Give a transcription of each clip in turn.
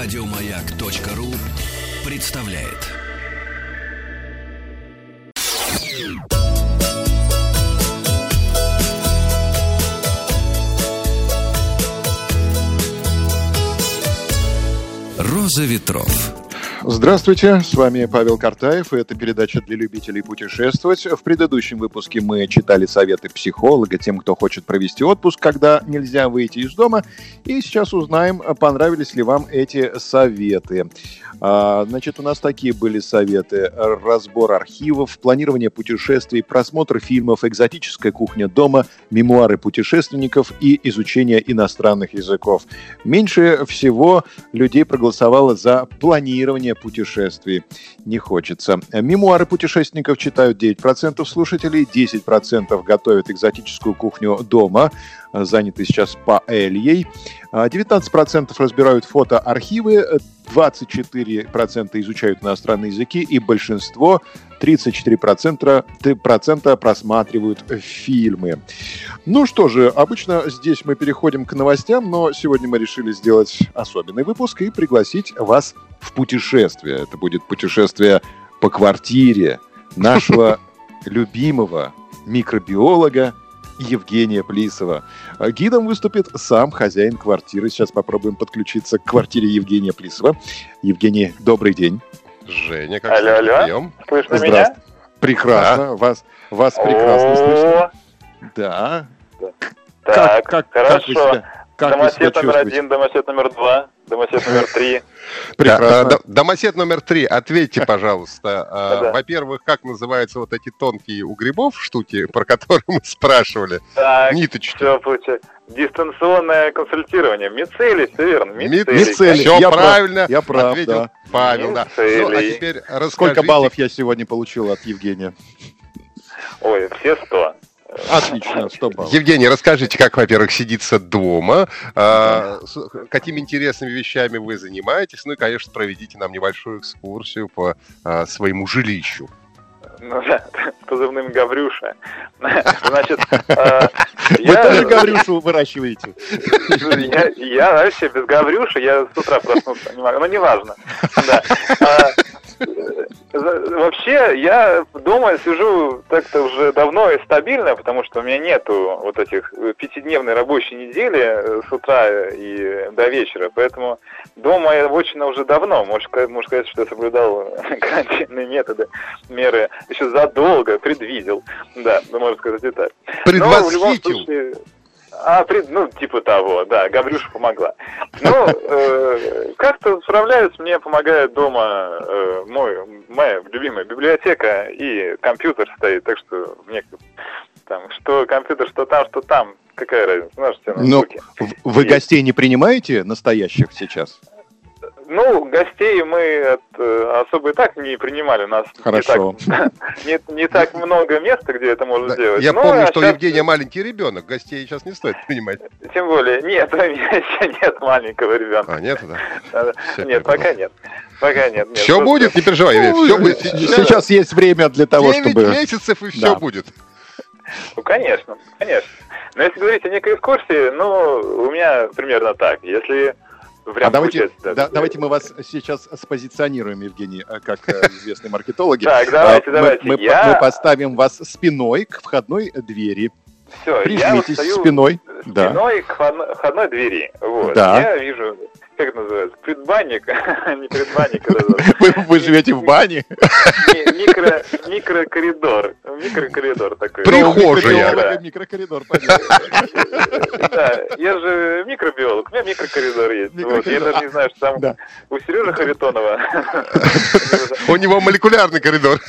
Радио Маяк.ру представляет. Роза Ветров. Здравствуйте, с вами Павел Картаев, и это передача для любителей путешествовать. В предыдущем выпуске мы читали советы психолога тем, кто хочет провести отпуск, когда нельзя выйти из дома. И сейчас узнаем, понравились ли вам эти советы. Значит, у нас такие были советы. Разбор архивов, планирование путешествий, просмотр фильмов, экзотическая кухня дома, мемуары путешественников и изучение иностранных языков. Меньше всего людей проголосовало за планирование путешествий. Не хочется. Мемуары путешественников читают 9% слушателей, 10% готовят экзотическую кухню дома, заняты сейчас паэльей, 19% разбирают фотоархивы, 24% изучают иностранные языки и большинство, 34% просматривают фильмы. Ну что же, обычно здесь мы переходим к новостям, но сегодня мы решили сделать особенный выпуск и пригласить вас в путешествие. Это будет путешествие по квартире нашего любимого микробиолога Евгения Плисова. Гидом выступит сам хозяин квартиры. Сейчас попробуем подключиться к квартире Евгения Плисова. Евгений, добрый день. Женя, как алло, алло. Прием? Слышно меня? Прекрасно. Да. Вас прекрасно слышно. Да. Так, хорошо. Домосед номер 1, домосед номер 2, домосед номер 3. Прекрасно. Домосед номер 3, ответьте, пожалуйста. Во-первых, как называются вот эти тонкие у грибов штуки, про которые мы спрашивали? Ниточки. Дистанционное консультирование. Мицелий, все верно. Мицелий. Все правильно. Я прав, да. Павел, да. Ну, а теперь расскажите. Сколько баллов я сегодня получил от Евгения? Ой, все 100. Отлично, 100 баллов. Евгений, расскажите, как, во-первых, сидится дома, какими интересными вещами вы занимаетесь, ну и, конечно, проведите нам небольшую экскурсию по своему жилищу. Ну да, с позывным Гаврюша. Значит, вы тоже Гаврюшу выращиваете? Я вообще без Гаврюши, я с утра проснулся, не могу, но неважно. Вообще, я дома сижу так-то уже давно и стабильно, потому что у меня нету вот этих пятидневной рабочей недели с утра и до вечера, поэтому дома я вочно уже давно, можно сказать, что я соблюдал карантинные методы, меры, еще задолго предвидел, да, можно сказать и так. Но в любом случае... типа того, да, Гаврюша помогла. Ну, как-то справляюсь, мне помогает дома моя любимая библиотека, и компьютер стоит, так что мне там, что компьютер, что там, какая разница, у нас все на руки. Вы гостей не принимаете настоящих сейчас? Ну, гостей мы особо и так не принимали. У нас не так много места, где это можно сделать. Я помню, что у Евгения маленький ребенок. Гостей сейчас не стоит принимать. Тем более, нет, у меня еще нет маленького ребенка. А, нет, да? Нет, пока нет. Все будет, не переживай. Сейчас есть время для того, чтобы... 9 месяцев и все будет. Ну, конечно. Но если говорить о некой экскурсии, у меня примерно так. Если... Давайте мы вас сейчас спозиционируем, Евгений, как известные маркетологи. Так, давайте. Мы поставим вас спиной к входной двери. Все, прижмитесь я спиной к входной двери. Вот. Да. Я вижу, как это называется, предбанник, не предбанник. Вы живете в бане? Микрокоридор такой. Прихожая. Микрокоридор, понятно. Да, я же микробиолог, у меня микрокоридор есть. Я даже не знаю, что там у Сережи Харитонова. У него молекулярный коридор.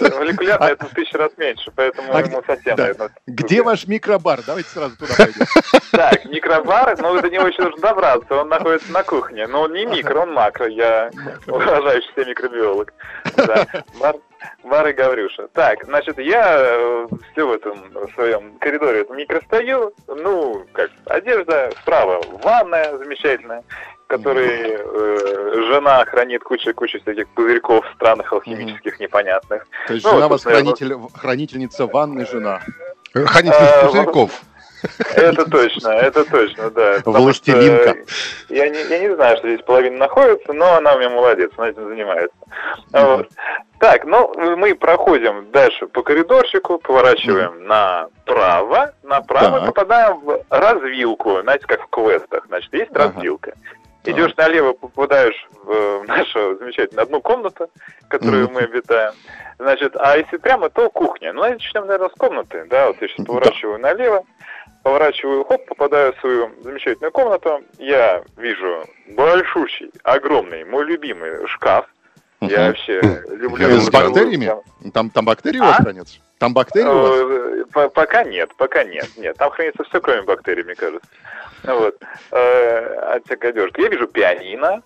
Молекулярный, это в 1000 раз меньше, поэтому ему совсем, наверное. Где ваш микробар? Давайте сразу туда пойдем. Так, микробар, но до него еще нужно добраться, он находится на кухне. Но он не микро, он макро, я уважающий себя микробиолог. Да. Бар и Гаврюша. Так, значит, я все в этом своем коридоре микростою, одежда справа, ванная замечательная, в которой жена хранит кучу всяких пузырьков странных, алхимических, непонятных. То есть жена у вас хранительница ванной, жена? Хранительница пузырьков. Это точно, да. Властелинка. Я не знаю, что здесь половина находится, но она у меня молодец, она этим занимается. Вот. Так, мы проходим дальше по коридорчику, поворачиваем направо, попадаем в развилку, знаете, как в квестах, значит, есть развилка. Идешь налево, попадаешь в нашу замечательную одну комнату, которую мы обитаем. Значит, а если прямо, то кухня. Ну, начнем, наверное, с комнаты. Да, вот я сейчас поворачиваю налево, поворачиваю, хоп, попадаю в свою замечательную комнату. Я вижу большущий, огромный, мой любимый шкаф. Я вообще люблю... С бактериями? Там бактерии у вас хранятся? Там бактерии у вас? Пока нет. Там хранится все, кроме бактерий, мне кажется. Вот. Отсека одежка. Я вижу пианино.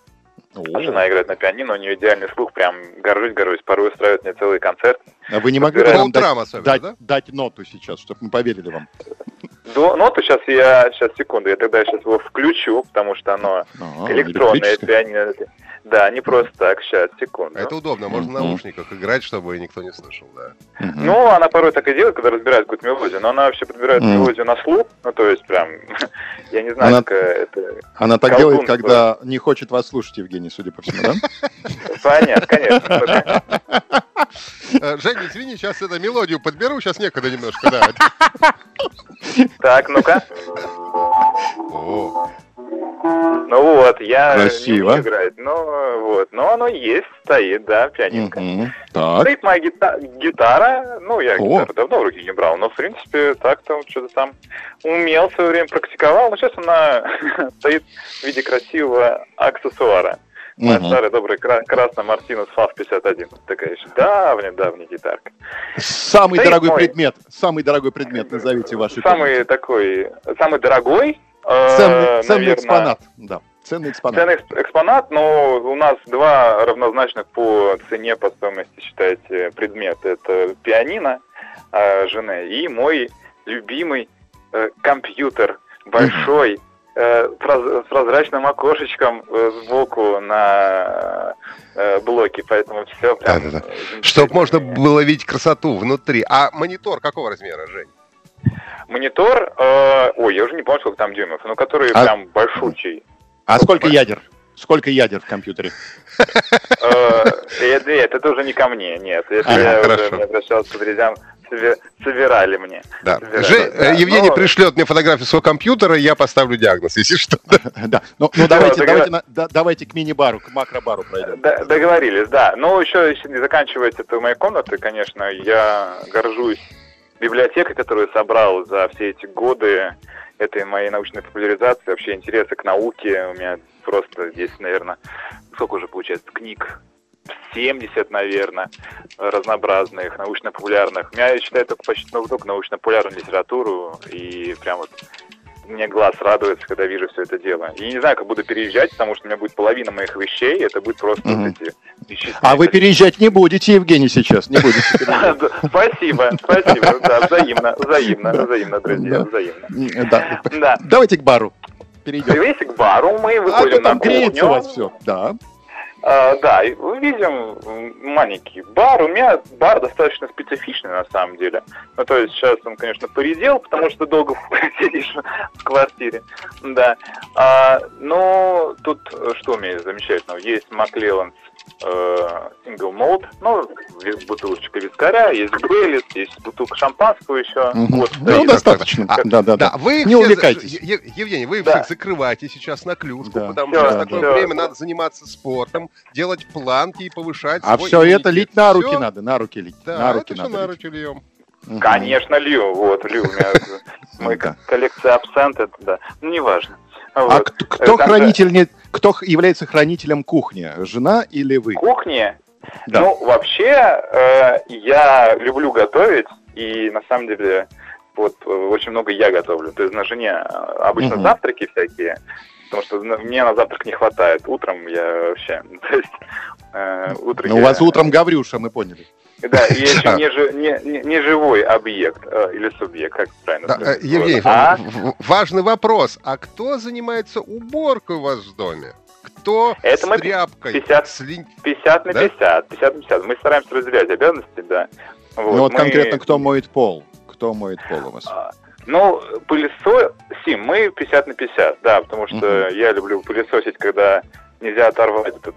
Жена играет на пианино, у нее идеальный слух, прям горжусь. Порой устраивает мне целый концерт. А вы не могли по утрам особенно, да? Дать ноту сейчас, чтобы мы поверили вам. Ноту я его включу, потому что оно электронное пианино. Да, не просто так, сейчас, секунду. Это удобно, можно в наушниках играть, чтобы никто не слышал, да. Она порой так и делает, когда разбирает какую-то мелодию, но она вообще подбирает мелодию на слух, то есть прям, я не знаю, как это... Она так делает, когда не хочет вас слушать, Евгений, судя по всему, да? Понятно, конечно. Женя, извини, сейчас эту мелодию подберу, сейчас некогда немножко, да. Так, ну-ка. Я красиво. Не играть, но оно есть, стоит, да, пианинка. Стоит моя гитара, я гитару давно в руки не брал, но в принципе так-то что-то там умел, в свое время практиковал, но сейчас она стоит в виде красивого аксессуара. Моя старая добрая красная Мартина ФАВ-51, такая еще давняя гитарка. Самый дорогой предмет, назовите ваши. Самый дорогой? Ценный экспонат, да. Ценный экспонат, но у нас два равнозначных по цене, по стоимости, считайте, предмета. Это пианино жены и мой любимый компьютер, большой, с прозрачным окошечком сбоку на блоке, поэтому все прям... Да. Чтобы можно было видеть красоту внутри. А монитор какого размера, Жень? Монитор, я уже не помню, сколько там дюймов, но который прям большучий. А сколько ядер? Сколько ядер в компьютере? Нет, это уже не ко мне, нет. Если я уже обращался к друзьям, собирали мне. Евгений пришлет мне фотографию своего компьютера, я поставлю диагноз, если что. Давайте к мини-бару, к макро-бару пройдем. Договорились, да. Еще не заканчивать эту мою комнату, конечно, я горжусь библиотекой, которую собрал за все эти годы этой моей научной популяризации, вообще интересы к науке. У меня просто здесь, наверное, сколько уже получается книг? 70, наверное, разнообразных, научно-популярных. Я считаю только научно-популярную литературу, и прям вот мне глаз радуется, когда вижу все это дело. И не знаю, как буду переезжать, потому что у меня будет половина моих вещей, это будет просто эти... А вы переезжать не будете, Евгений, сейчас? Не будете переезжать. Спасибо, да, взаимно, друзья, взаимно. Давайте к бару перейдем. Давайте к бару, мы выходим на кухню. Греется у вас все, да. Да, видим маленький бар. У меня бар достаточно специфичный, на самом деле. То есть сейчас он, конечно, поредел, потому что долго сидишь в квартире. Да. Тут что у меня замечательного? Есть МакЛиландс Single Malt, бутылочка вискаря, есть Бейлис, есть бутылка шампанского еще. Достаточно. Вы не увлекайтесь. Евгений, вы всех закрываете сейчас на клюшку, потому что в такое время надо заниматься спортом, делать планки и повышать свой... А все это лить на руки надо, Да, это все на руки льем. Конечно, лью. У меня моя коллекция абсента, да. Неважно. А кто является хранителем кухни? Жена или вы? Кухни? Да. Вообще, я люблю готовить, и на самом деле очень много я готовлю. То есть на жене обычно завтраки всякие, потому что мне на завтрак не хватает. Утром я вообще... у вас утром Гаврюша, мы поняли. Да, и еще не живой объект или субъект, как правильно сказать. Евгений, важный вопрос. А кто занимается уборкой у вас в доме? Кто это с тряпкой? 50 на 50. Мы стараемся разделять обязанности, да. Конкретно кто моет пол у вас? Ну, пылесосим мы 50 на 50, да, потому что я люблю пылесосить, когда нельзя оторвать этот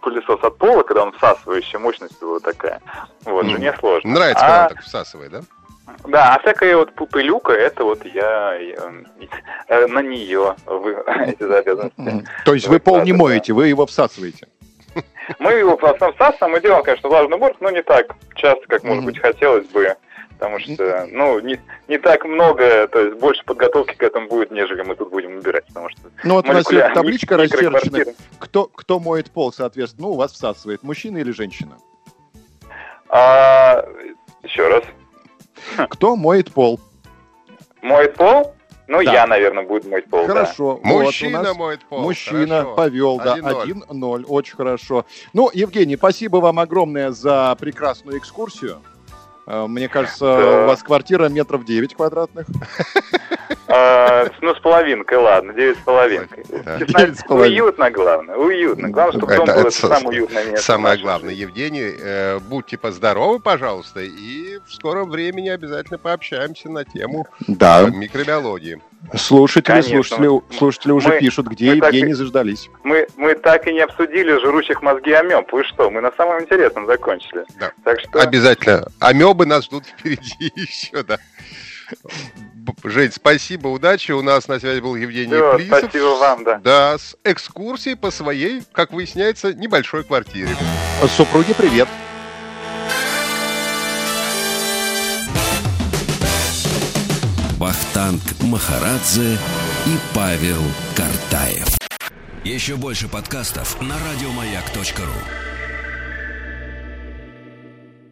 пылесос от пола, когда он всасывающая мощность вот такая. Вот, мне сложно. Нравится, когда он так всасывает, да? Да, а всякая вот пылюка, это вот я на нее эти обязанности. То есть вы пол не моете, вы его всасываете? Мы его всасываем, мы делаем, конечно, влажный уборку, но не так часто, как, может быть, хотелось бы. Потому что, не так много, то есть больше подготовки к этому будет, нежели мы тут будем убирать, потому что... Ну, вот у нас табличка расчерчена, кто моет пол, соответственно, у вас всасывает, мужчина или женщина? Еще раз. Кто моет пол? Моет пол? Да. Я, наверное, буду мыть пол. Хорошо. Да. Мужчина моет пол. Мужчина хорошо. Повел, 1-0. 1-0, очень хорошо. Евгений, спасибо вам огромное за прекрасную экскурсию. Мне кажется, у вас квартира 9 метров квадратных. С половинкой, ладно, 9,5. Уютно, главное, чтобы дом был самое уютное место. Самое главное, Евгений, будьте поздоровы, пожалуйста, и в скором времени обязательно пообщаемся на тему микробиологии. Слушатели уже пишут, где Евгений заждались. Мы так и не обсудили жрущих мозги амеб. Вы что, мы на самом интересном закончили. Да. Так что... Обязательно. Амебы нас ждут впереди еще, да. Жень, спасибо, удачи. У нас на связи был Евгений Плисов. Спасибо вам, да. Да, с экскурсией по своей, как выясняется, небольшой квартире. Супруги, привет. Вахтанг Махарадзе и Павел Картаев. Еще больше подкастов на радиомаяк.ру.